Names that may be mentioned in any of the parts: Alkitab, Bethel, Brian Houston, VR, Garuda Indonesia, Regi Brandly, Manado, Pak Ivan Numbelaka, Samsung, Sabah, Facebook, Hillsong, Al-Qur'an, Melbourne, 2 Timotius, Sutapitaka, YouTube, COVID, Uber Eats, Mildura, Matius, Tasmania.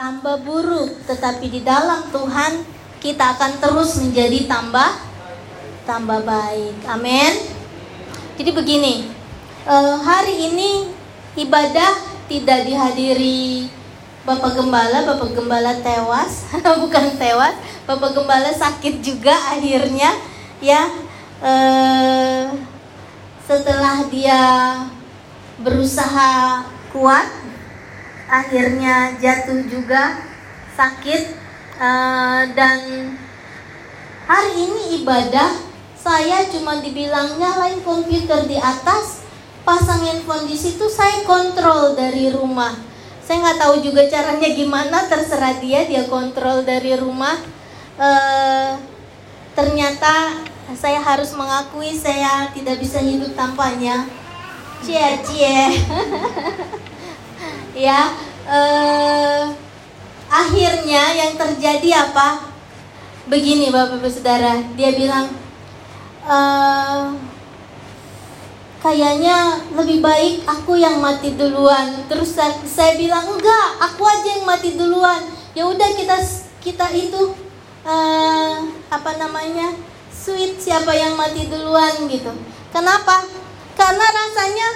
tambah buruk, tetapi di dalam Tuhan kita akan terus menjadi tambah baik. Amin. Jadi begini, hari ini ibadah tidak dihadiri Bapak Gembala tewas, bukan tewas, Bapak Gembala sakit juga akhirnya ya. Setelah dia berusaha kuat, akhirnya jatuh juga, sakit. Dan hari ini ibadah saya cuma dibilang nyalain komputer di atas, pasang handphone di situ, saya kontrol dari rumah. Saya nggak tahu juga caranya gimana, terserah dia kontrol dari rumah. Ternyata saya harus mengakui saya tidak bisa hidup tanpanya. Cie-cie. Ya, akhirnya yang terjadi apa? Begini Bapak-Ibu Saudara, dia bilang, kayaknya lebih baik aku yang mati duluan. Terus saya bilang, enggak, aku aja yang mati duluan. Ya udah kita itu apa namanya? Sweet, siapa yang mati duluan gitu. Kenapa? Karena rasanya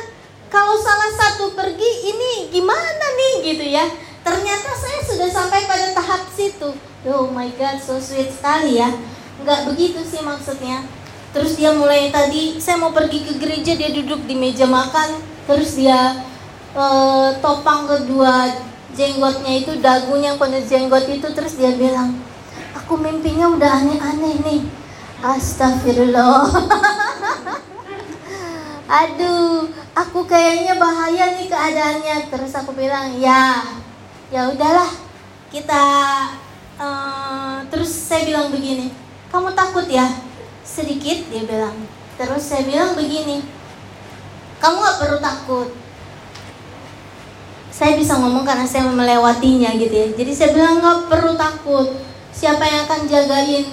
kalau salah satu pergi, ini gimana nih gitu ya. Ternyata saya sudah sampai pada tahap situ. Oh my God, so sweet sekali ya. Enggak begitu sih maksudnya. Terus dia mulai tadi, saya mau pergi ke gereja, dia duduk di meja makan. Terus dia topang kedua jenggotnya itu, dagunya yang penuh jenggot itu. Terus dia bilang, aku mimpinya udah aneh-aneh nih. Astagfirullah. Aduh, aku kayaknya bahaya nih keadaannya. Terus aku bilang, ya udahlah, kita terus saya bilang begini, kamu takut ya? Sedikit, dia bilang. Terus saya bilang begini, kamu gak perlu takut. Saya bisa ngomong karena saya melewatinya gitu ya. Jadi saya bilang, gak perlu takut. Siapa yang akan jagain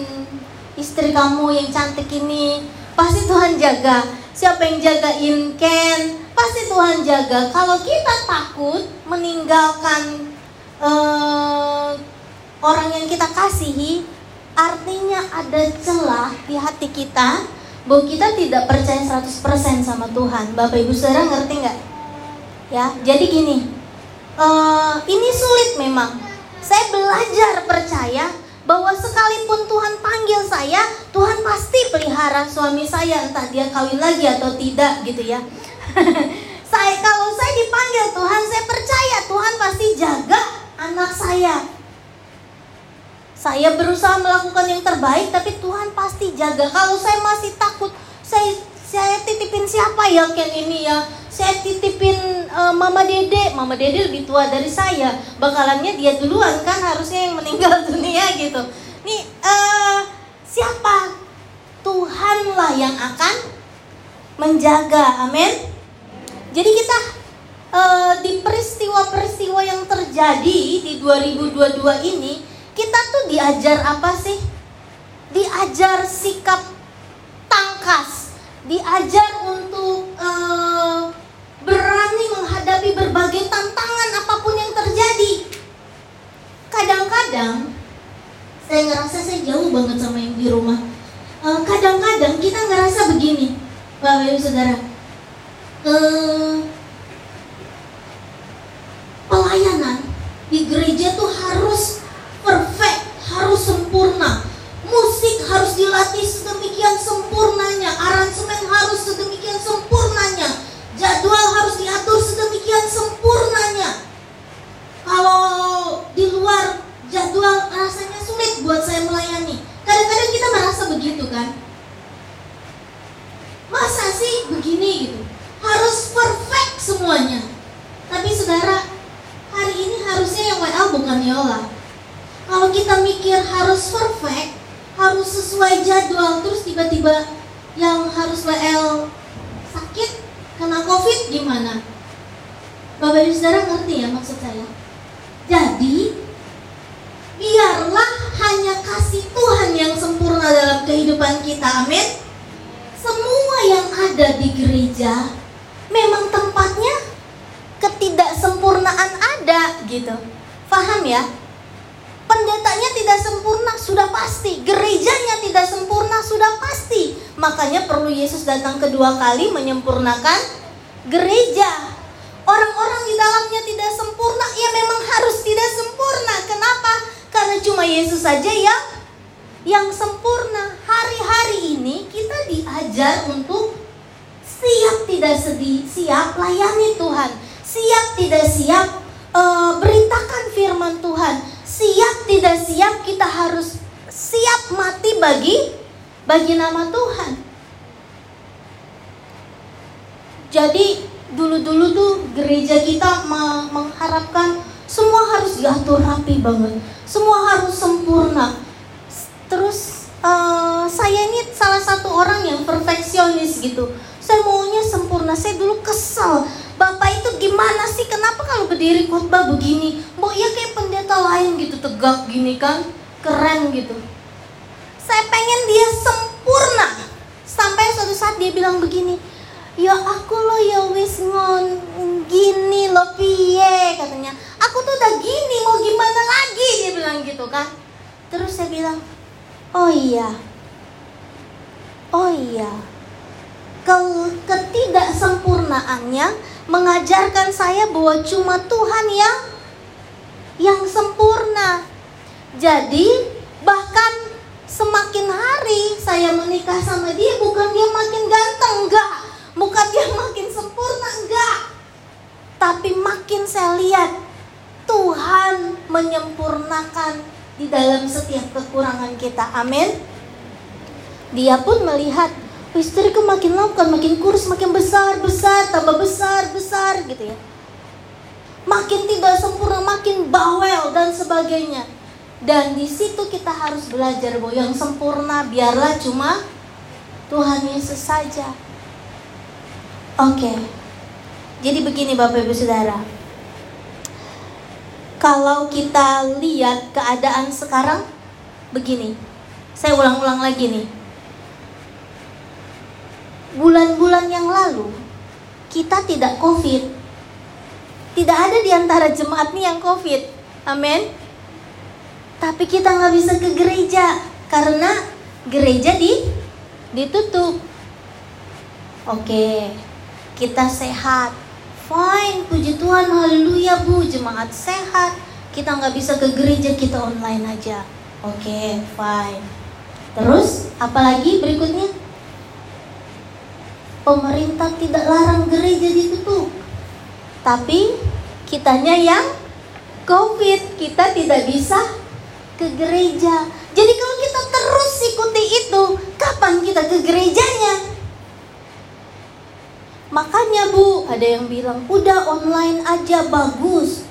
istri kamu yang cantik ini? Pasti Tuhan jaga. Siapa yang jagain Ken? Pasti Tuhan jaga. Kalau kita takut meninggalkan orang yang kita kasihi, artinya ada celah di hati kita bahwa kita tidak percaya 100% sama Tuhan. Bapak Ibu Saudara ngerti nggak? Ya, jadi gini, ini sulit memang. Saya belajar percaya bahwa sekalipun Tuhan panggil saya, Tuhan pasti pelihara suami saya, entah dia kawin lagi atau tidak gitu ya. Kalau saya dipanggil Tuhan, saya percaya Tuhan pasti jaga anak saya. Saya berusaha melakukan yang terbaik, tapi Tuhan pasti jaga. Kalau saya masih takut, saya titipin siapa ya Ken ini ya? Saya titipin Mama Dede. Mama Dede lebih tua dari saya. Bakalannya dia duluan kan, harusnya yang meninggal dunia gitu. Nih siapa? Tuhanlah yang akan menjaga. Amin. Jadi kita di peristiwa-peristiwa yang terjadi di 2022 ini, kita tuh diajar apa sih? Diajar sikap tangkas, diajar untuk berani menghadapi berbagai tantangan apapun yang terjadi. Kadang-kadang saya ngerasa saya jauh banget sama yang di rumah. Kadang-kadang kita ngerasa begini, Bapak Ibu Saudara, pelayanan di gereja tuh harus perfect, harus sempurna. Musik harus dilatih sedemikian sempurnanya, aransemen harus sedemikian sempurnanya, jadwal harus diatur sedemikian sempurnanya. Kalau di luar jadwal rasanya sulit buat saya melayani. Kadang-kadang kita merasa begitu kan? Masa sih begini gitu? Harus perfect semuanya. Tapi saudara, hari ini harusnya yang WL bukan Yola. Kalau kita mikir harus perfect, harus sesuai jadwal, terus tiba-tiba yang harus WL sakit, kena COVID, gimana? Bapak Ibu Saudara ngerti ya maksud saya? Jadi, biarlah hanya kasih Tuhan yang sempurna dalam kehidupan kita, amin? Semua yang ada di gereja, memang tempatnya ketidaksempurnaan ada gitu. Paham ya? Pendetanya tidak sempurna, sudah pasti. Gerejanya tidak sempurna, sudah pasti. Makanya perlu Yesus datang kedua kali menyempurnakan gereja. Orang-orang di dalamnya tidak sempurna, ya memang harus tidak sempurna. Kenapa? Karena cuma Yesus saja yang sempurna. Hari-hari ini kita diajar untuk siap tidak sedih, siap layani Tuhan. Siap tidak siap beritakan firman Tuhan. Siap tidak siap kita harus siap mati bagi nama Tuhan. Jadi dulu-dulu tuh gereja kita mengharapkan semua harus diatur rapi banget, semua harus sempurna. Terus saya ini salah satu orang yang perfeksionis gitu. Saya maunya sempurna. Saya dulu kesel, Bapak itu gimana sih, kenapa kalau berdiri khotbah begini? Mbok ya kayak pendeta lain gitu, tegak gini kan, keren gitu. Saya pengen dia sempurna. Sampai suatu saat dia bilang begini, "Ya aku lo ya wis ngon gini lo piye," katanya. "Aku tuh udah gini, mau gimana lagi?" dia bilang gitu kan. Terus saya bilang, "Oh iya." Ketidaksempurnaannya mengajarkan saya bahwa cuma Tuhan yang sempurna. Jadi bahkan semakin hari saya menikah sama dia, bukan dia makin ganteng, enggak. Bukan dia makin sempurna, enggak. Tapi makin saya lihat Tuhan menyempurnakan di dalam setiap kekurangan kita. Amin. Dia pun melihat istriku makin lakukan, makin kurus, makin besar, tambah besar gitu ya. Makin tidak sempurna, makin bawel dan sebagainya. Dan di situ kita harus belajar bahwa yang sempurna biarlah cuma Tuhan Yesus saja. Oke. Jadi begini Bapak Ibu Saudara, kalau kita lihat keadaan sekarang begini, saya ulang-ulang lagi nih. Bulan-bulan yang lalu kita tidak COVID. Tidak ada di antara jemaat nih yang COVID. Amin. Tapi kita gak bisa ke gereja karena gereja ditutup. Oke. Kita sehat, fine, puji Tuhan, haleluya Bu, jemaat sehat. Kita nggak bisa ke gereja, kita online aja. Oke, fine. Terus apalagi berikutnya? Pemerintah tidak larang gereja ditutup, tapi kitanya yang COVID, kita tidak bisa ke gereja. Jadi kalau kita terus ikuti itu, kapan kita ke gerejanya? Makanya Bu, ada yang bilang, udah online aja bagus.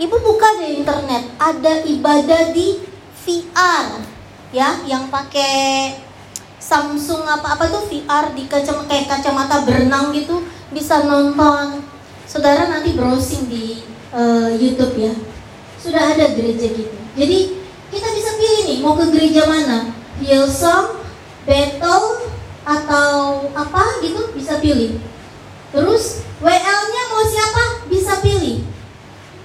Ibu buka di internet, ada ibadah di VR, ya, yang pakai Samsung apa-apa tuh VR di kayak kacamata berenang gitu, bisa nonton. Saudara nanti browsing di YouTube ya, sudah ada gereja gitu. Jadi kita bisa pilih nih, mau ke gereja mana? Hillsong, Bethel, atau apa gitu, bisa pilih. Terus WL-nya mau siapa? Bisa pilih.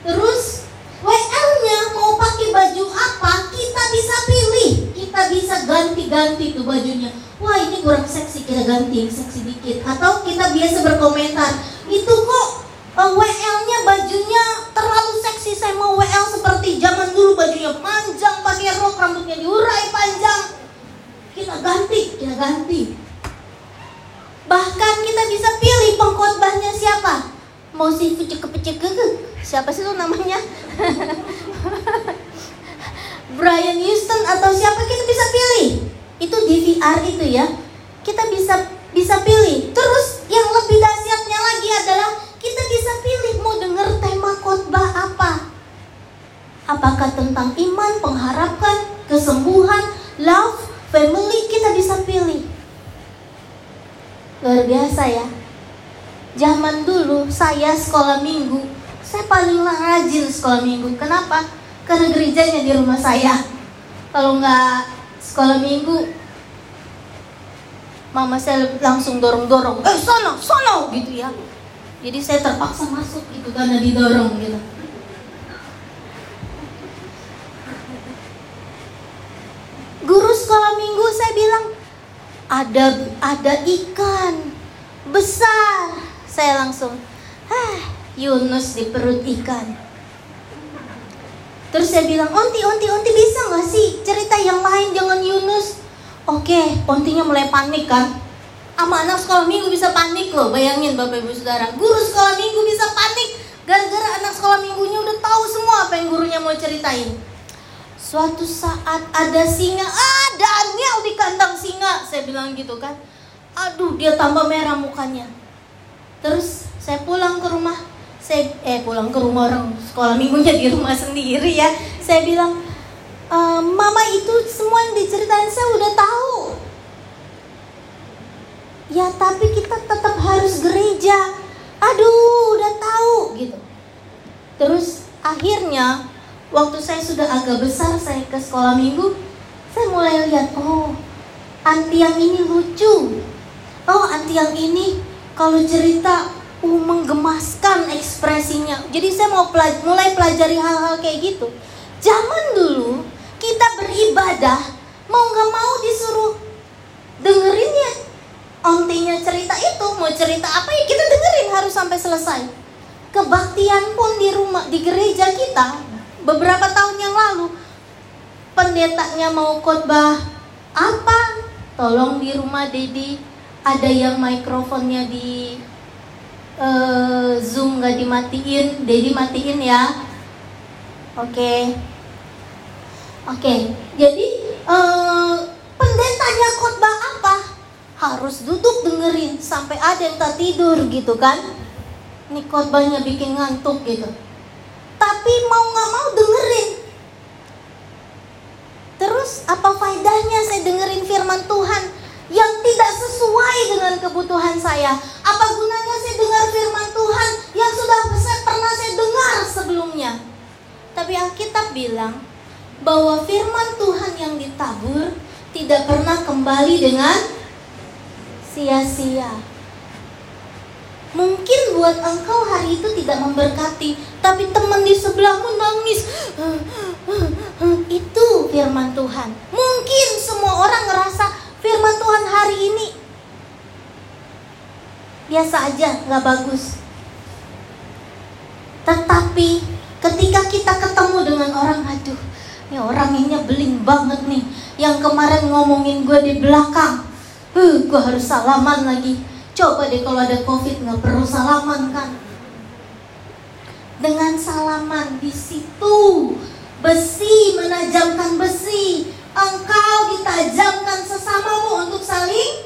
Terus WL-nya mau pakai baju apa? Kita bisa pilih. Kita bisa ganti-ganti tuh bajunya. Wah, ini kurang seksi, kita ganti seksi dikit. Atau kita biasa berkomentar, itu kok WL-nya bajunya terlalu seksi. Saya mau WL seperti zaman dulu, bajunya panjang, pakai rok, rambutnya diurai panjang. Kita ganti. Bahkan kita bisa pilih pengkhotbahnya siapa. Mau si cekep-cekek, siapa sih itu namanya? Brian Houston atau siapa, kita bisa pilih. Itu di VR itu ya. Kita bisa pilih. Terus yang lebih dahsyatnya lagi adalah kita bisa pilih mau dengar tema khotbah apa. Apakah tentang iman, pengharapan, kesembuhan, love, family, kita bisa pilih. Luar biasa ya. Zaman dulu saya sekolah minggu, saya paling rajin sekolah minggu. Kenapa? Karena gerejanya di rumah saya. Kalau nggak sekolah minggu, mama saya langsung dorong-dorong, sono gitu ya. Jadi saya terpaksa masuk gitu karena didorong gitu. bilang, ada ikan besar. Saya langsung, Yunus di perut ikan. Terus saya bilang, onti bisa gak sih cerita yang lain, jangan Yunus. Oke, ontinya mulai panik kan. Sama anak sekolah minggu bisa panik loh. Bayangin Bapak Ibu Saudara, guru sekolah minggu bisa panik gara-gara anak sekolah minggunya udah tahu semua apa yang gurunya mau ceritain. Suatu saat ada singa, Daniel di kandang singa, saya bilang gitu kan. Aduh, dia tambah merah mukanya. Terus saya pulang ke rumah, pulang ke rumah, orang sekolah minggunya di rumah sendiri ya. Saya bilang, Mama itu semua yang diceritain saya udah tahu. Ya tapi kita tetap harus gereja. Aduh, udah tahu gitu. Terus akhirnya waktu saya sudah agak besar, saya ke sekolah minggu, saya mulai lihat, oh, anti yang ini lucu. Oh, anti yang ini kalau cerita menggemaskan ekspresinya. Jadi saya mau mulai pelajari hal-hal kayak gitu. Zaman dulu kita beribadah mau gak mau disuruh dengerin ya. Ontinya cerita itu, mau cerita apa ya kita dengerin, harus sampai selesai. Kebaktian pun di rumah, di gereja kita beberapa tahun yang lalu, pendetanya mau khotbah apa, tolong di rumah Dedi ada yang mikrofonnya di Zoom gak dimatiin, Dedi matiin ya. Oke. Jadi pendetanya khotbah apa harus duduk dengerin sampai ada yang tak tidur gitu kan. Ini khotbahnya bikin ngantuk gitu, tapi mau gak mau dengerin. Terus apa faedahnya saya dengerin firman Tuhan yang tidak sesuai dengan kebutuhan saya? Apa gunanya saya dengar firman Tuhan yang sudah pernah saya dengar sebelumnya? Tapi Alkitab bilang bahwa firman Tuhan yang ditabur tidak pernah kembali dengan sia-sia. Mungkin buat engkau hari itu tidak memberkati, tapi teman di sebelahmu nangis. Itu firman Tuhan. Mungkin semua orang ngerasa firman Tuhan hari ini biasa aja, gak bagus. Tetapi ketika kita ketemu dengan orang, aduh, ini orang ini nyebelin banget nih, yang kemarin ngomongin gue di belakang, gue harus salaman lagi. Coba deh kalau ada COVID nggak perlu salaman kan. Dengan salaman di situ besi menajamkan besi, engkau ditajamkan sesamamu untuk saling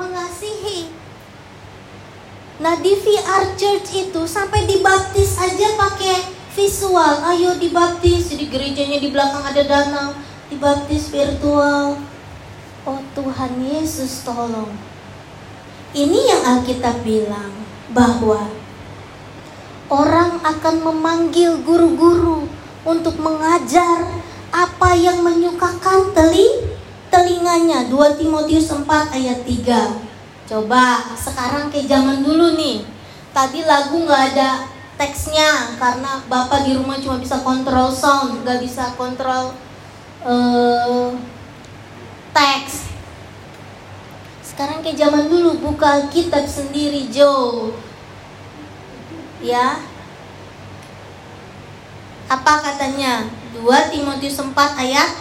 mengasihi. Nah di VR Church itu sampai dibaptis aja pakai visual. Ayo dibaptis, di gerejanya di belakang ada danau, dibaptis virtual. Oh Tuhan Yesus tolong. Ini yang Alkitab bilang, bahwa orang akan memanggil guru-guru untuk mengajar apa yang menyukakan telinganya. 2 Timotius 4 ayat 3. Coba sekarang kayak zaman dulu nih. Tadi lagu gak ada teksnya karena Bapak di rumah cuma bisa kontrol sound, gak bisa kontrol teks. Sekarang kayak zaman dulu, buka Alkitab sendiri, Jo. Ya. Apa katanya? 2 Timotius 4 ayat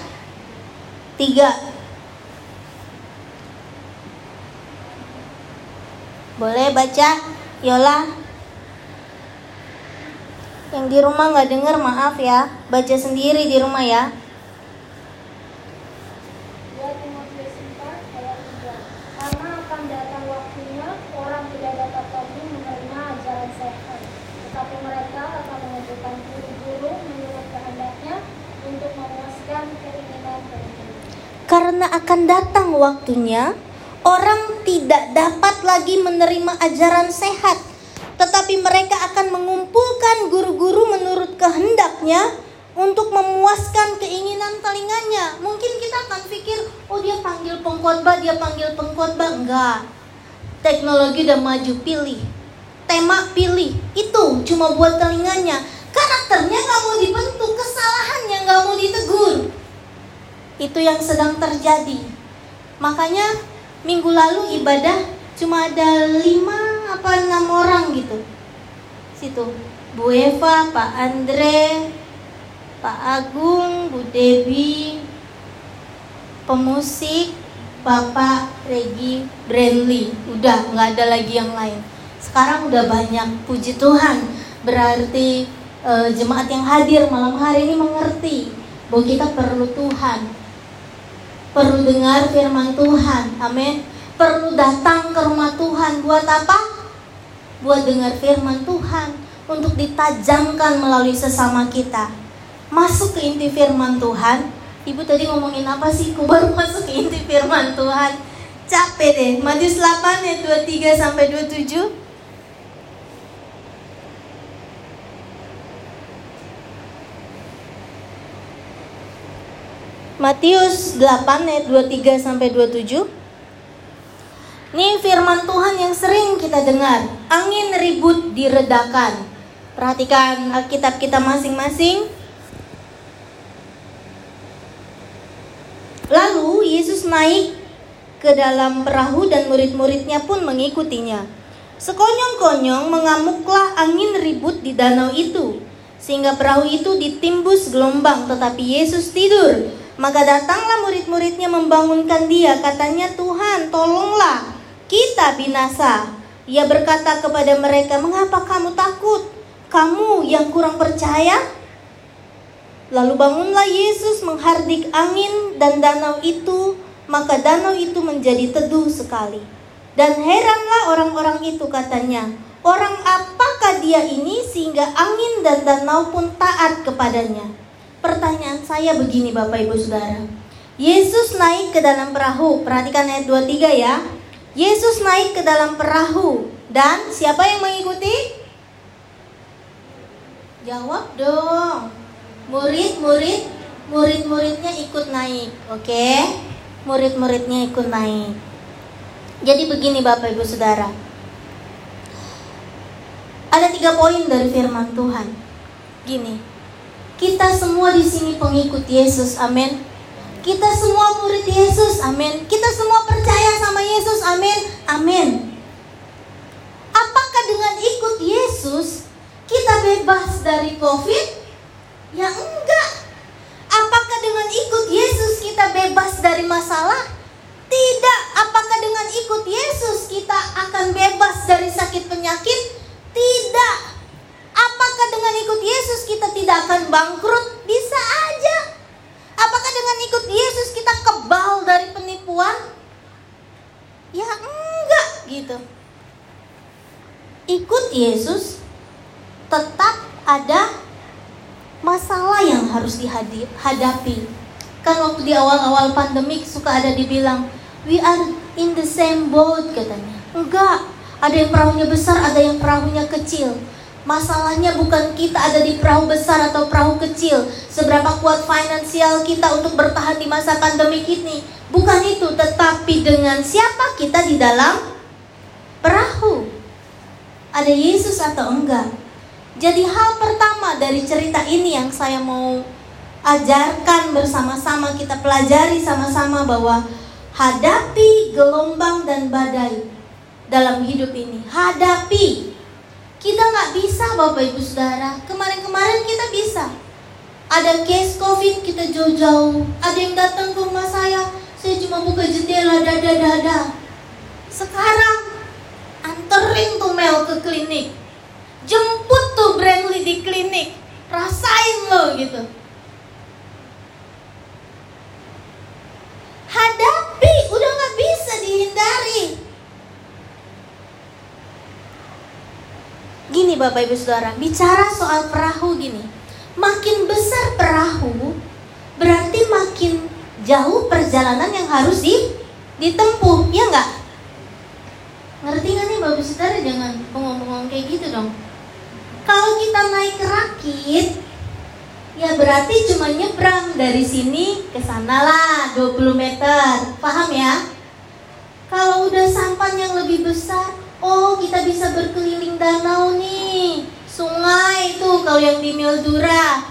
3. Boleh baca, Yola? Yang di rumah gak dengar, maaf ya. Baca sendiri di rumah ya. Karena akan datang waktunya, orang tidak dapat lagi menerima ajaran sehat, tetapi mereka akan mengumpulkan guru-guru menurut kehendaknya untuk memuaskan keinginan telinganya. Mungkin kita akan pikir, oh dia panggil pengkhotbah. Enggak. Teknologi udah maju, pilih. Tema pilih, itu cuma buat telinganya. Karakternya gak mau dibentuk, kesalahannya gak mau ditegur. Itu yang sedang terjadi. Makanya minggu lalu ibadah cuma ada 5 apa 6 orang gitu. Situ Bu Eva, Pak Andre, Pak Agung, Bu Dewi, pemusik, Bapak Regi Brandly. Udah, nggak ada lagi yang lain. Sekarang udah banyak, puji Tuhan. Berarti jemaat yang hadir malam hari ini mengerti bahwa kita perlu Tuhan, perlu dengar firman Tuhan, amin. Perlu datang ke rumah Tuhan. Buat apa? Buat dengar firman Tuhan, untuk ditajamkan melalui sesama kita. Masuk ke inti firman Tuhan. Ibu tadi ngomongin apa sih? Aku baru masuk ke inti firman Tuhan. Capek deh. Matius 8 ayat 23 sampai 27. Matius 8 ayat 23 sampai 27. Ini firman Tuhan yang sering kita dengar. Angin ribut diredakan. Perhatikan Alkitab kita masing-masing. Lalu Yesus naik ke dalam perahu dan murid-muridnya pun mengikutinya. Sekonyong-konyong mengamuklah angin ribut di danau itu, sehingga perahu itu ditimbus gelombang, tetapi Yesus tidur. Maka datanglah murid-muridnya membangunkan dia, katanya, "Tuhan, tolonglah, kita binasa." Ia berkata kepada mereka, "Mengapa kamu takut? Kamu yang kurang percaya?" Lalu bangunlah Yesus menghardik angin dan danau itu, maka danau itu menjadi teduh sekali. Dan heranlah orang-orang itu, katanya, "Orang apakah dia ini sehingga angin dan danau pun taat kepadanya?" Pertanyaan saya begini, Bapak Ibu Saudara. Yesus naik ke dalam perahu. Perhatikan ayat 23 ya. Yesus naik ke dalam perahu, dan siapa yang mengikuti? Jawab dong. Murid-muridnya ikut naik. Oke, murid-muridnya ikut naik. Jadi begini Bapak Ibu Saudara, ada 3 poin dari firman Tuhan. Gini, kita semua di sini pengikut Yesus, amin. Kita semua murid Yesus, amin. Kita semua percaya sama Yesus, amin. Amin. Apakah dengan ikut Yesus kita bebas dari COVID? Ya enggak. Apakah dengan ikut Yesus kita bebas dari masalah? Tidak. Apakah dengan ikut Yesus kita akan bebas dari sakit penyakit? Tidak. Apakah dengan ikut Yesus kita tidak akan bangkrut? Bisa aja. Apakah dengan ikut Yesus kita kebal dari penipuan? Ya enggak gitu. Ikut Yesus tetap ada masalah yang harus dihadapi. Kan waktu di awal-awal pandemik suka ada dibilang, "We are in the same boat," katanya. Enggak, ada yang perahunya besar, ada yang perahunya kecil. Masalahnya bukan kita ada di perahu besar atau perahu kecil, seberapa kuat finansial kita untuk bertahan di masa pandemi ini. Bukan itu, tetapi dengan siapa kita di dalam perahu. Ada Yesus atau enggak? Jadi hal pertama dari cerita ini yang saya mau ajarkan bersama-sama, kita pelajari sama-sama, bahwa hadapi gelombang dan badai dalam hidup ini. Hadapi. Kita nggak bisa Bapak Ibu Saudara. Kemarin-kemarin kita bisa. Ada case COVID kita jauh-jauh. Ada yang datang ke rumah saya cuma buka jendela, dada. Sekarang anterin tuh Mel ke klinik, jemput tuh Brandly di klinik, rasain lo gitu. Hadapi, udah nggak bisa dihindari. Gini Bapak Ibu Saudara, bicara soal perahu gini. Makin besar perahu, berarti makin jauh perjalanan yang harus ditempuh, ya enggak? Ngerti enggak nih Bapak Ibu Saudara? Jangan ngomong-ngomong kayak gitu dong. Kalau kita naik rakit, ya berarti cuma nyebrang dari sini ke sanalah 20 meter. Paham ya? Kalau udah sampan yang lebih besar, oh, kita bisa berkeliling danau nih, sungai itu kalau yang di Mildura.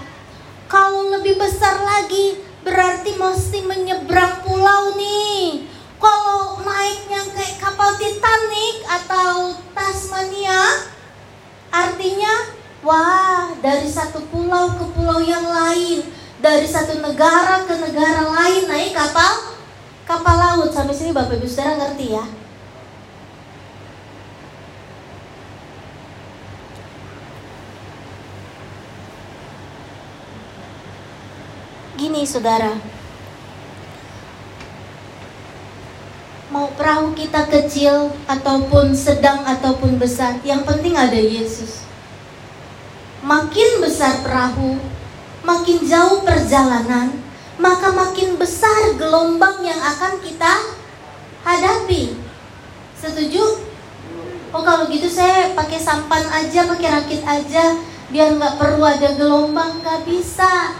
Kalau lebih besar lagi, berarti mesti menyeberang pulau nih. atau Tasmania artinya wah, dari satu pulau ke pulau yang lain, dari satu negara ke negara lain naik kapal laut. Sampai sini Bapak Ibu Saudara ngerti ya? Gini saudara, mau perahu kita kecil ataupun sedang ataupun besar, yang penting ada Yesus. Makin besar perahu, makin jauh perjalanan, maka makin besar gelombang yang akan kita hadapi. Setuju? Oh kalau gitu saya pakai sampan aja, pakai rakit aja, biar gak perlu ada gelombang. Gak bisa.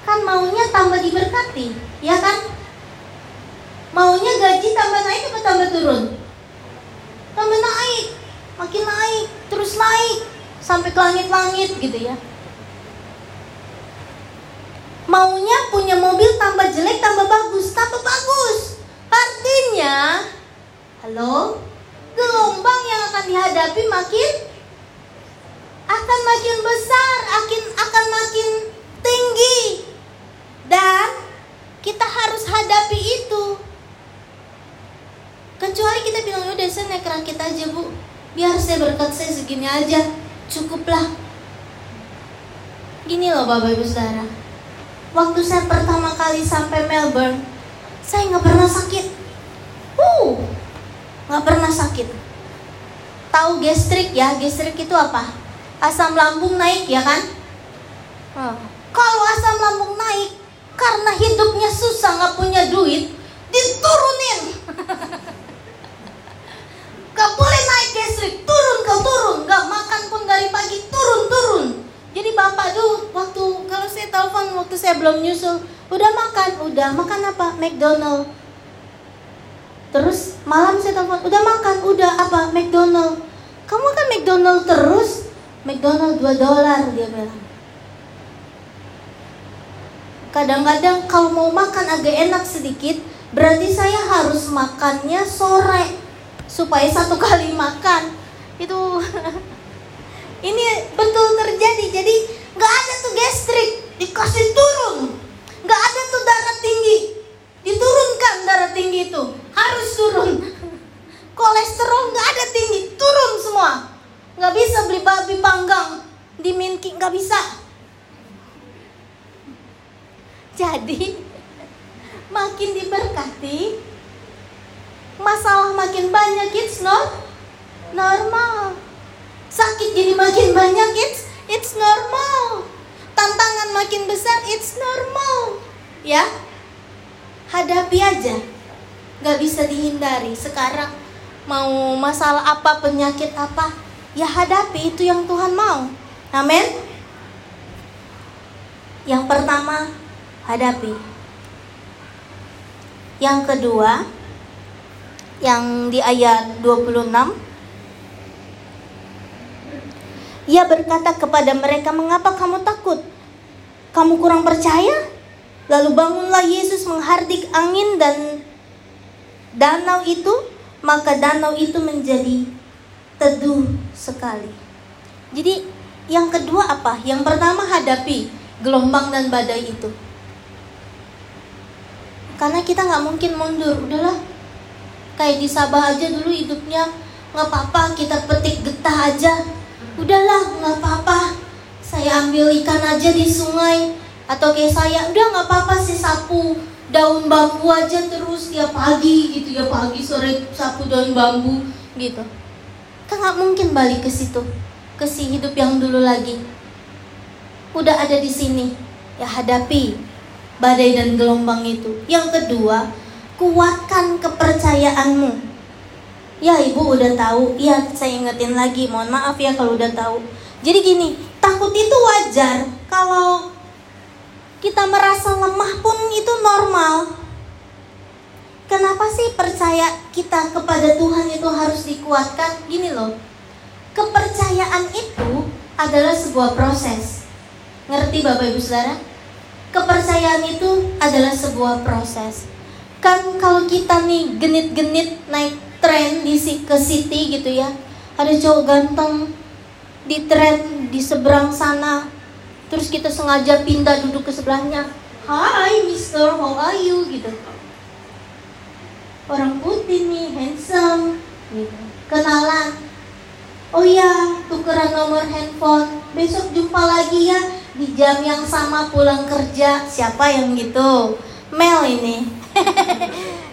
Kan maunya tambah diberkati, ya kan? Maunya gaji tambah naik apa tambah turun? Tambah naik, makin naik, terus naik sampai ke langit-langit gitu ya. Maunya punya mobil tambah jelek tambah bagus, tambah bagus. Artinya, halo, gelombang yang akan dihadapi akan makin besar, akan makin tinggi. Dan kita harus hadapi itu. Kecuali kita bilang, udah saya naik rakit aja bu, biar saya berkat saya segini aja, cukuplah. Gini loh Bapak Ibu Saudara, waktu saya pertama kali sampai Melbourne, saya gak pernah sakit. Gak pernah sakit. Tahu gastrik ya? Gastrik itu apa? Asam lambung naik ya kan? Kalau asam lambung naik karena hidupnya susah, gak punya duit, diturunin. Gak boleh naik listrik, turun. Gak makan pun dari pagi, turun. Jadi bapak tuh waktu, kalau saya telepon waktu saya belum nyusul, udah makan apa? McDonald. Terus malam saya telepon, udah makan apa? McDonald. Kamu makan McDonald terus? McDonald $2 dia bilang. Kadang-kadang kalau mau makan agak enak sedikit, berarti saya harus makannya sore supaya satu kali makan itu. Ini betul terjadi. Jadi nggak ada tuh gastrik dikasih turun, nggak ada tuh darah tinggi diturunkan, darah tinggi itu harus turun, kolesterol nggak ada tinggi, turun semua. Nggak bisa beli babi panggang di Minki, nggak bisa. Jadi, makin diberkati, masalah makin banyak, it's not normal. Sakit jadi makin banyak, it's normal. Tantangan makin besar, it's normal. Ya, hadapi aja. Gak bisa dihindari. Sekarang mau masalah apa, penyakit apa, ya hadapi, itu yang Tuhan mau. Amin. Yang pertama, hadapi. Yang kedua, yang di ayat 26, ia berkata kepada mereka, mengapa kamu takut? Kamu kurang percaya? Lalu bangunlah Yesus menghardik angin dan danau itu, maka danau itu menjadi teduh sekali. Jadi yang kedua apa? Yang pertama hadapi gelombang dan badai itu. Karena kita gak mungkin mundur, udahlah. Kayak di Sabah aja dulu hidupnya, gak apa-apa kita petik getah aja. Udahlah, gak apa-apa, saya ambil ikan aja di sungai. Atau kayak saya, udah gak apa-apa sih sapu daun bambu aja terus tiap pagi gitu ya. Pagi sore sapu daun bambu gitu. Kan gak mungkin balik ke situ, ke si hidup yang dulu lagi. Udah ada di sini, ya hadapi badai dan gelombang itu. Yang kedua, kuatkan kepercayaanmu. Ya ibu udah tahu. Ya saya ingetin lagi, mohon maaf ya kalau udah tahu. Jadi gini, takut itu wajar. Kalau kita merasa lemah pun itu normal. Kenapa sih percaya kita kepada Tuhan itu harus dikuatkan? Gini loh, kepercayaan itu adalah sebuah proses. Ngerti Bapak Ibu Saudara? Kepercayaan itu adalah sebuah proses. Kan kalau kita nih genit-genit naik tren di ke city gitu ya. Ada cowok ganteng di tren di seberang sana. Terus kita sengaja pindah duduk ke sebelahnya. Hi mister, how are you? Gitu. Orang putih nih, handsome gitu. Kenalan. Oh iya, tukeran nomor handphone. Besok jumpa lagi ya di jam yang sama pulang kerja. Siapa yang gitu? Mel ini.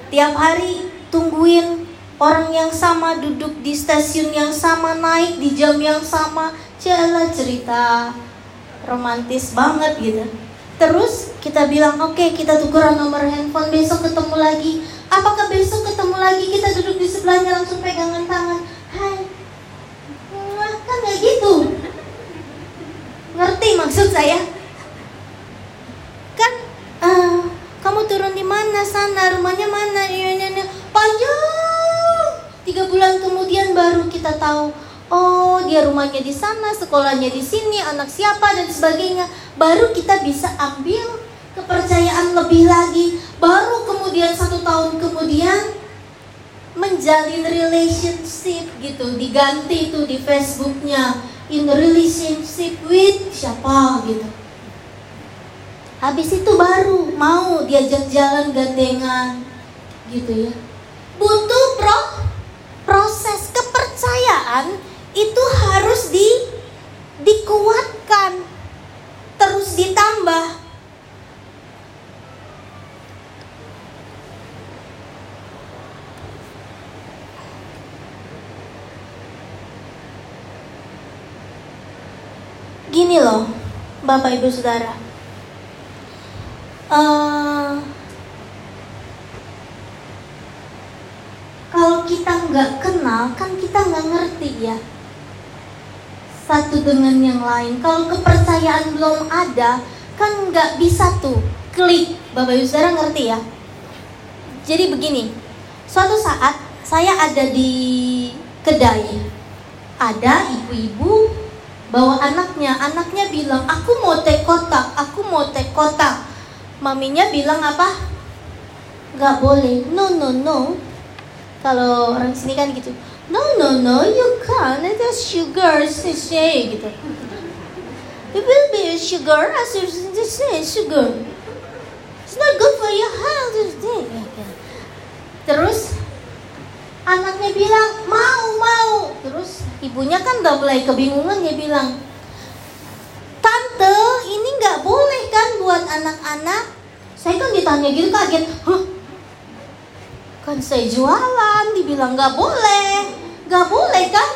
Tiap hari tungguin orang yang sama, duduk di stasiun yang sama, naik di jam yang sama. Jalan cerita romantis banget gitu. Terus kita bilang, oke, kita tukeran nomor handphone, besok ketemu lagi. Apakah besok ketemu lagi kita duduk di sebelahnya langsung pegangan tangan? Hai, nah, kan gak gitu. Ngerti maksud saya? Kan kamu turun di mana sana, rumahnya mana? Panjang. 3 bulan kemudian baru kita tahu, oh dia rumahnya di sana, sekolahnya di sini, anak siapa dan sebagainya. Baru kita bisa ambil kepercayaan lebih lagi. Baru kemudian 1 tahun kemudian menjalin relationship gitu. Diganti itu di Facebooknya, in relationship with siapa gitu. Habis itu baru mau diajak jalan gandengan gitu ya. Butuh proses kepercayaan itu harus dikuatkan, terus ditambah. Gini loh, Bapak Ibu Saudara. Kalau kita nggak kenal, kan kita nggak ngerti ya satu dengan yang lain. Kalau kepercayaan belum ada, kan nggak bisa tuh klik. Bapak Ibu Saudara ngerti ya? Jadi begini, suatu saat saya ada di kedai, ada ibu-ibu bawa anaknya. Anaknya bilang, aku mau teh kotak. Maminya bilang apa? Nggak boleh, no. Kalau orang sini kan gitu, no, you can't, it's sugar, sachet, gitu. It will be sugar, as you say, sugar. It's not good for your health. Terus anaknya bilang, mau. Terus ibunya kan udah mulai kebingungan, dia bilang, tante, ini nggak boleh kan buat anak-anak? Saya kan ditanya gitu kaget, kan saya jualan, dibilang nggak boleh kan?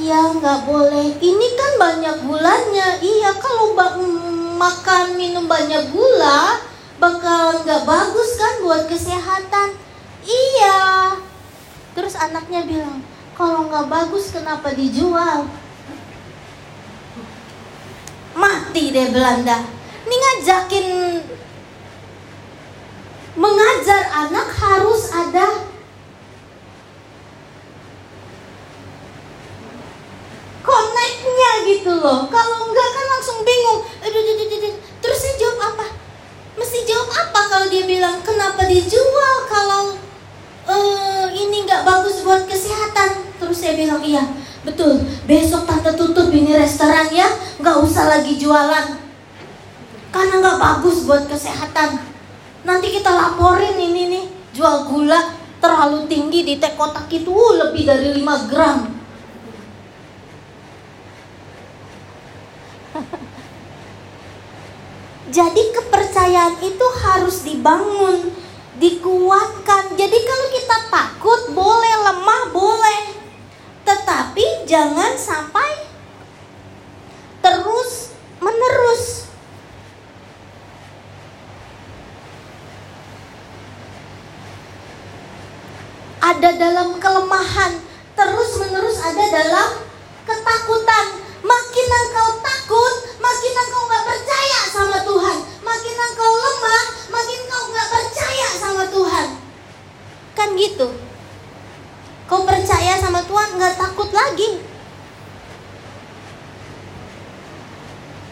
Iya nggak boleh. Ini kan banyak gulanya. Iya, kalau makan minum banyak gula bakal nggak bagus kan buat kesehatan. Iya. Terus anaknya bilang, kalau nggak bagus kenapa dijual? Mati deh Belanda. Ini ngajakin, mengajar anak harus ada connect-nya gitu loh. Kalau enggak kan langsung bingung. Terus saya jawab apa? Mesti jawab apa kalau dia bilang kenapa dijual kalau ini enggak bagus buat kesehatan? Terus saya bilang, iya betul, besok tante tutup ini restoran ya, enggak usah lagi jualan. Karena nggak bagus buat kesehatan. Nanti kita laporin ini nih, jual gula terlalu tinggi di teh kotak itu, lebih dari 5 gram. Jadi kepercayaan itu harus dibangun, dikuatkan. Jadi kalau kita takut, boleh lemah, boleh. Tetapi jangan sampai terus menerus. Ada dalam kelemahan, terus-menerus ada dalam ketakutan. Makin engkau takut, makin engkau gak percaya sama Tuhan. Makin engkau lemah, makin engkau gak percaya sama Tuhan. Kan gitu. Kau percaya sama Tuhan, gak takut lagi.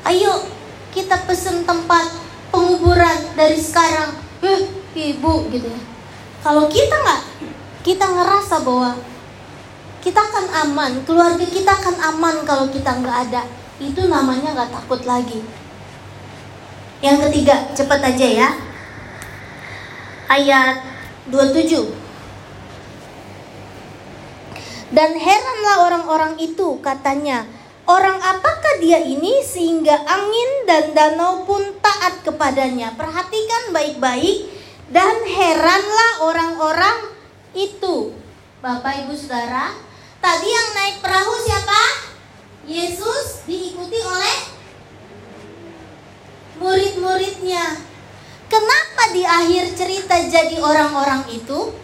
Ayo kita pesen tempat kuburan dari sekarang, ibu gitu ya. Kalau kita nggak, kita ngerasa bahwa kita akan aman, keluarga kita akan aman kalau kita nggak ada, itu namanya nggak takut lagi. Yang ketiga, cepat aja ya, ayat 27. Dan heranlah orang-orang itu, katanya, orang apakah dia ini sehingga angin dan danau pun taat kepadanya? Perhatikan baik-baik. Dan heranlah orang-orang itu. Bapak Ibu Saudara, tadi yang naik perahu siapa? Yesus diikuti oleh murid-muridnya. Kenapa di akhir cerita jadi orang-orang itu?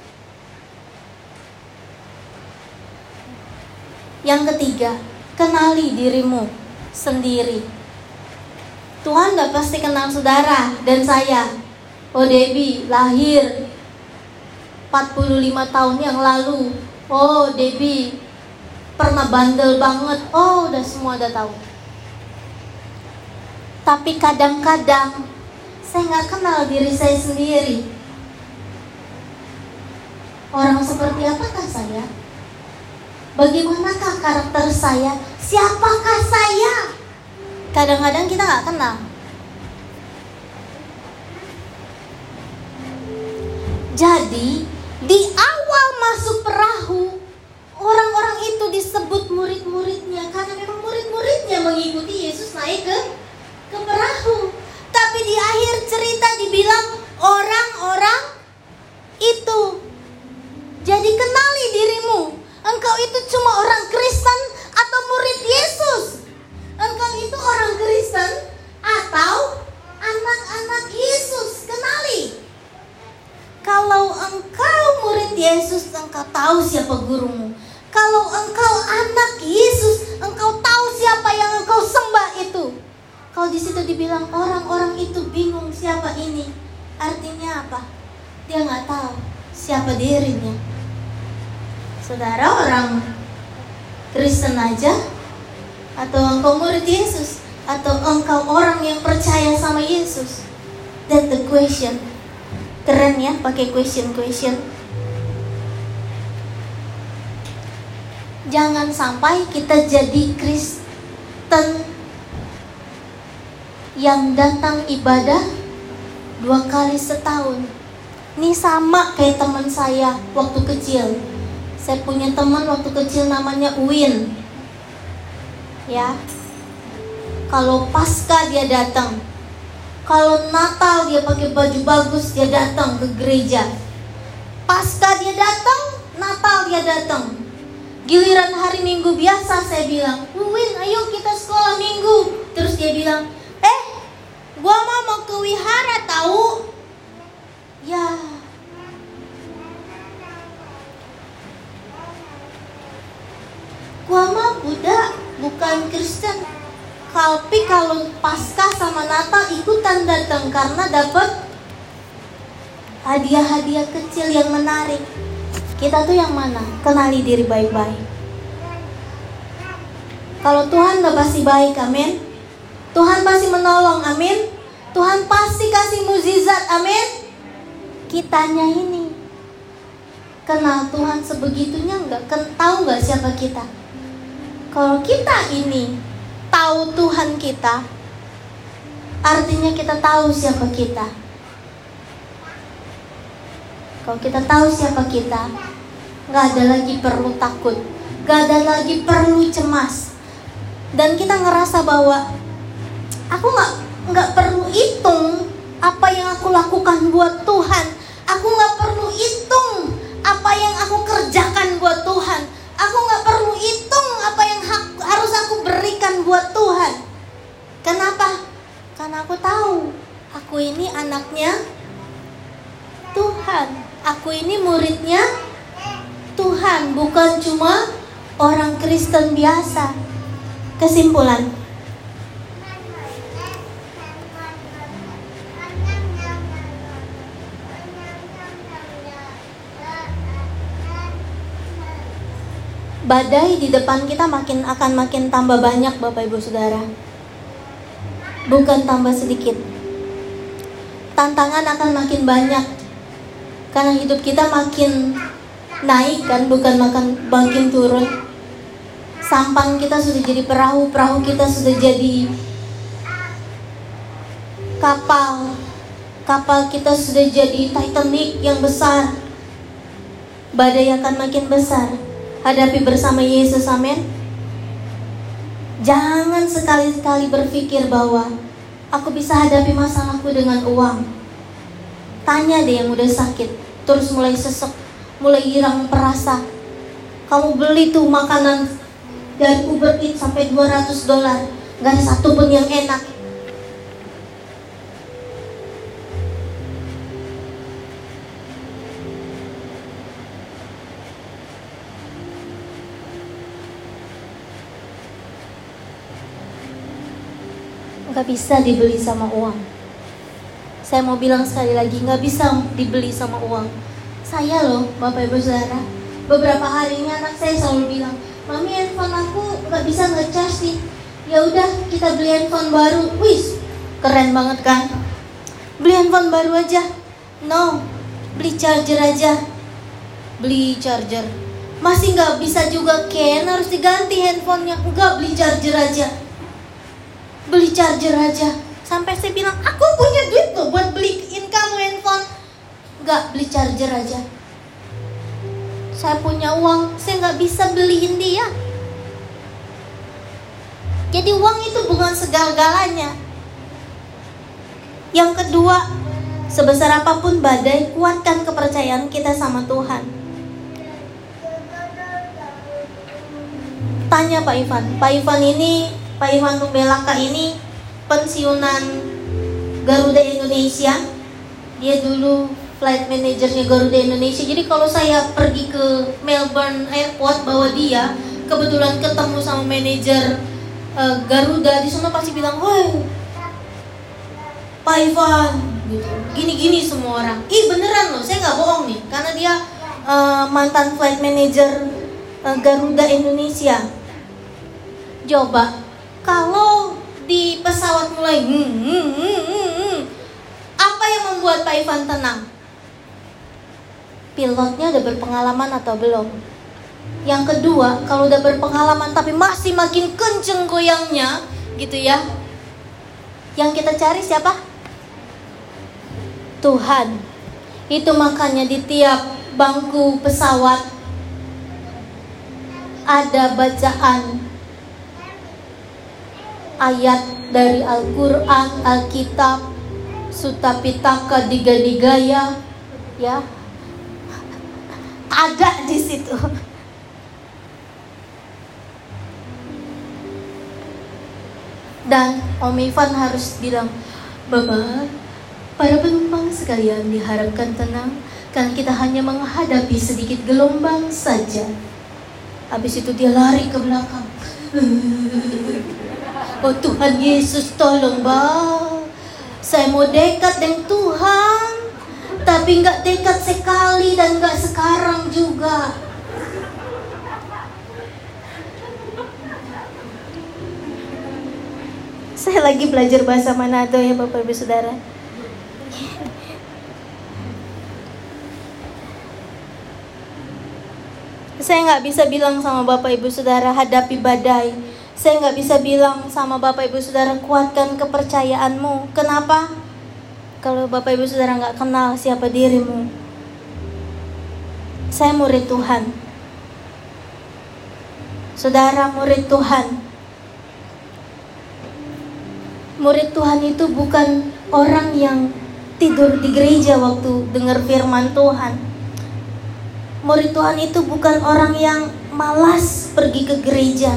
Yang ketiga, kenali dirimu sendiri. Tuhan gak pasti kenal saudara dan saya. Oh Debbie lahir 45 tahun yang lalu. Oh Debbie pernah bandel banget. Oh udah semua udah tahu. Tapi kadang-kadang saya gak kenal diri saya sendiri. Orang seperti apakah saya? Bagaimanakah karakter saya? Siapakah saya? Kadang-kadang kita gak kenal. Jadi, di awal masuk perahu, orang-orang itu disebut murid-muridnya, karena memang murid-muridnya mengikuti Yesus naik ke perahu. Tapi di akhir cerita dibilang orang-orang itu. Jadi kenali dirimu. Engkau itu cuma orang Kristen atau murid Yesus? Engkau itu orang Kristen atau anak-anak Yesus? Kenali. Kalau engkau murid Yesus, engkau tahu siapa gurumu. Kalau engkau anak Yesus, engkau tahu siapa yang engkau sembah itu. Kalau di situ dibilang orang-orang itu bingung siapa ini, artinya apa? Dia nggak tahu siapa dirinya. Saudara, orang Kristen aja, atau engkau murid Yesus, atau engkau orang yang percaya sama Yesus? That's the question. Keren ya, pakai question. Jangan sampai kita jadi Kristen yang datang ibadah 2 kali setahun. Ini sama kayak teman saya waktu kecil. Saya punya teman waktu kecil namanya Uin. Ya. Kalau Paskah dia datang. Kalau Natal dia pakai baju bagus, dia datang ke gereja. Paskah dia datang, Natal dia datang. Giliran hari Minggu biasa saya bilang, "Uin, ayo kita sekolah Minggu." Terus dia bilang, gua mau ke wihara tahu." Ya. Gua mah Buddha, bukan Kristen. Tapi kalau Paskah sama Natal ikutan datang karena dapat hadiah-hadiah kecil yang menarik. Kita tuh yang mana? Kenali diri baik-baik. Kalau Tuhan udah pasti baik, amin. Tuhan pasti menolong, amin. Tuhan pasti kasih mukjizat, amin. Kitanya ini kenal Tuhan sebegitunya enggak? Tahu enggak siapa kita? Kalau kita ini tahu Tuhan kita, artinya kita tahu siapa kita. Kalau kita tahu siapa kita, gak ada lagi perlu takut, gak ada lagi perlu cemas. Dan kita ngerasa bahwa aku gak perlu hitung apa yang aku lakukan buat Tuhan. Aku gak perlu hitung apa yang aku kerjakan buat Tuhan. Aku gak perlu hitung apa yang harus aku berikan buat Tuhan. Kenapa? Karena aku tahu aku ini anaknya Tuhan. Aku ini muridnya Tuhan, bukan cuma orang Kristen biasa. Kesimpulan, badai di depan kita akan makin tambah banyak, Bapak Ibu Saudara. Bukan tambah sedikit. tantangan akan makin banyak. Karena hidup kita makin naik kan, bukan makin turun. Sampan kita sudah jadi perahu, perahu kita sudah jadi kapal, kapal kita sudah jadi Titanic yang besar. Badai akan makin besar. Hadapi bersama Yesus, amin. Jangan sekali-kali berpikir bahwa aku bisa hadapi masalahku dengan uang. Tanya deh yang udah sakit, terus mulai sesek, mulai girang perasa. Kamu beli tuh makanan dari Uber Eats sampai $200, gak ada satu pun yang enak. Gak bisa dibeli sama uang. Saya mau bilang sekali lagi, gak bisa dibeli sama uang. Saya loh, Bapak Ibu Saudara, beberapa hari ini anak saya selalu bilang, "Mami, handphone aku gak bisa nge-charge nih." Ya udah, kita beli handphone baru. Wih, keren banget kan? Beli handphone baru aja. No, beli charger aja. Beli charger. Masih gak bisa juga, Ken, harus diganti handphonenya. Enggak, beli charger aja. Beli charger aja. Sampai saya bilang, aku punya duit loh buat beliin kamu handphone. Enggak, beli charger aja. Saya punya uang, saya gak bisa beliin dia. Jadi uang itu bukan segala-galanya. Yang kedua, sebesar apapun badai, kuatkan kepercayaan kita sama Tuhan. Tanya Pak Ivan. Pak Ivan Numbelaka ini pensiunan Garuda Indonesia. Dia dulu flight managernya Garuda Indonesia. Jadi kalau saya pergi ke Melbourne Airport bawa dia, kebetulan ketemu sama manajer Garuda di sana, pasti bilang, "Woi, Pak Ivan, gini-gini semua orang." Ih, beneran loh, saya nggak bohong nih, karena dia mantan flight manager Garuda Indonesia. Coba kalau di pesawat mulai apa yang membuat Pak Ivan tenang? Pilotnya udah berpengalaman atau belum? Yang kedua, kalau udah berpengalaman tapi masih makin kenceng goyangnya, gitu ya. Yang kita cari siapa? Tuhan. Itu makanya di tiap bangku pesawat ada bacaan ayat dari Al-Qur'an, Alkitab, Sutapitaka, diga-digaya, ya. Ada di situ. Dan Om Ivan harus bilang, "Bapak, para penumpang sekalian diharapkan tenang, karena kita hanya menghadapi sedikit gelombang saja." Habis itu dia lari ke belakang. "Oh Tuhan Yesus, tolong Bang, saya mau dekat dengan Tuhan, tapi gak dekat sekali dan gak sekarang juga." Saya lagi belajar bahasa Manado ya Bapak Ibu Saudara. Saya gak bisa bilang sama Bapak Ibu Saudara hadapi badai. Saya nggak bisa bilang sama Bapak Ibu Saudara kuatkan kepercayaanmu. Kenapa? Kalau Bapak Ibu Saudara nggak kenal siapa dirimu. Saya murid Tuhan. Saudara murid Tuhan. Murid Tuhan itu bukan orang yang tidur di gereja waktu dengar firman Tuhan. Murid Tuhan itu bukan orang yang malas pergi ke gereja.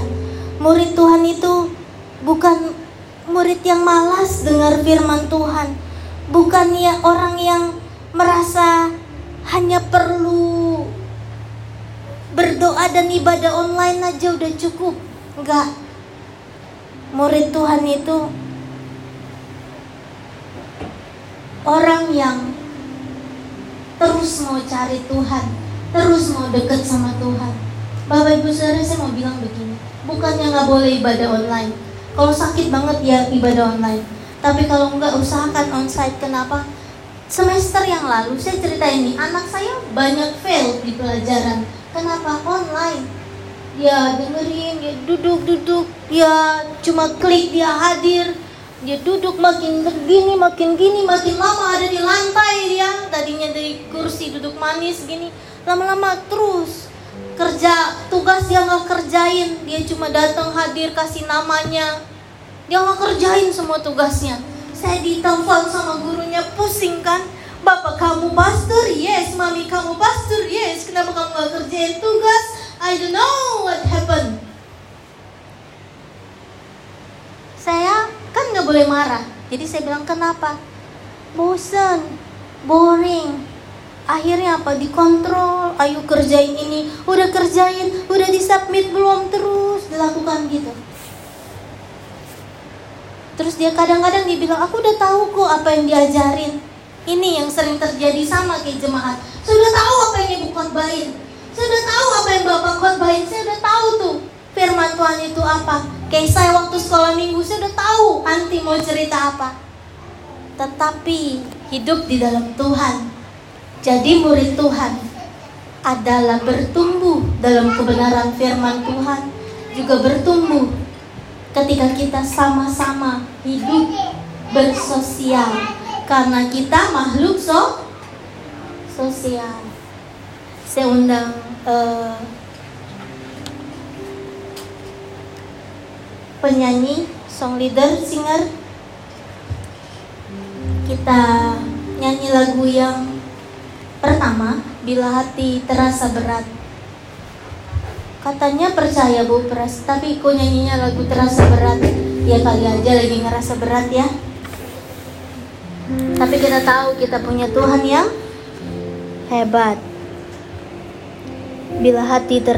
Murid Tuhan itu bukan murid yang malas dengar firman Tuhan. Bukan ya orang yang merasa hanya perlu berdoa dan ibadah online aja udah cukup. Enggak. Murid Tuhan itu orang yang terus mau cari Tuhan, terus mau dekat sama Tuhan. Bapak Ibu Saudara, saya mau bilang begini. Bukannya nggak boleh ibadah online. Kalau sakit banget ya ibadah online. Tapi kalau nggak, usahakan onsite. Kenapa? Semester yang lalu saya ceritain nih, anak saya banyak fail di pelajaran. Kenapa? Online. Dia dengerin, dia duduk, dia cuma klik, dia hadir. Dia duduk makin gini, makin lama ada di lantai dia. Tadinya dari kursi duduk manis gini, lama-lama terus kerja, tugas dia gak kerjain. Dia cuma datang hadir kasih namanya. Dia gak kerjain semua tugasnya. Saya ditelepon sama gurunya, pusing kan. Bapak kamu pastor, yes. Mami kamu pastor, yes. Kenapa kamu gak kerjain tugas? I don't know what happened. Saya kan gak boleh marah. Jadi saya bilang kenapa? Bosen, boring. Akhirnya apa? Dikontrol. Ayo kerjain ini. Udah kerjain, udah disubmit belum, terus dilakukan gitu. Terus dia kadang-kadang dibilang, aku udah tahu kok apa yang diajarin. Ini yang sering terjadi sama kayak jemaat. Saya udah tahu apa yang ibu khotbahin. Saya udah tahu apa yang bapak khotbahin. Saya udah tahu tuh firman Tuhan itu apa. Kayak saya waktu sekolah minggu, saya udah tahu anti mau cerita apa. Tetapi hidup di dalam Tuhan, jadi murid Tuhan, adalah bertumbuh dalam kebenaran firman Tuhan. Juga bertumbuh ketika kita sama-sama hidup bersosial, karena kita makhluk sosial. Saya undang penyanyi, song leader, singer. Kita nyanyi lagu yang pertama, Bila Hati Terasa Berat. Katanya percaya Bu Pras, tapi kok nyanyinya lagu terasa berat. Ya kali aja lagi ngerasa berat ya. Tapi kita tahu kita punya Tuhan yang hebat. Bila hati terasa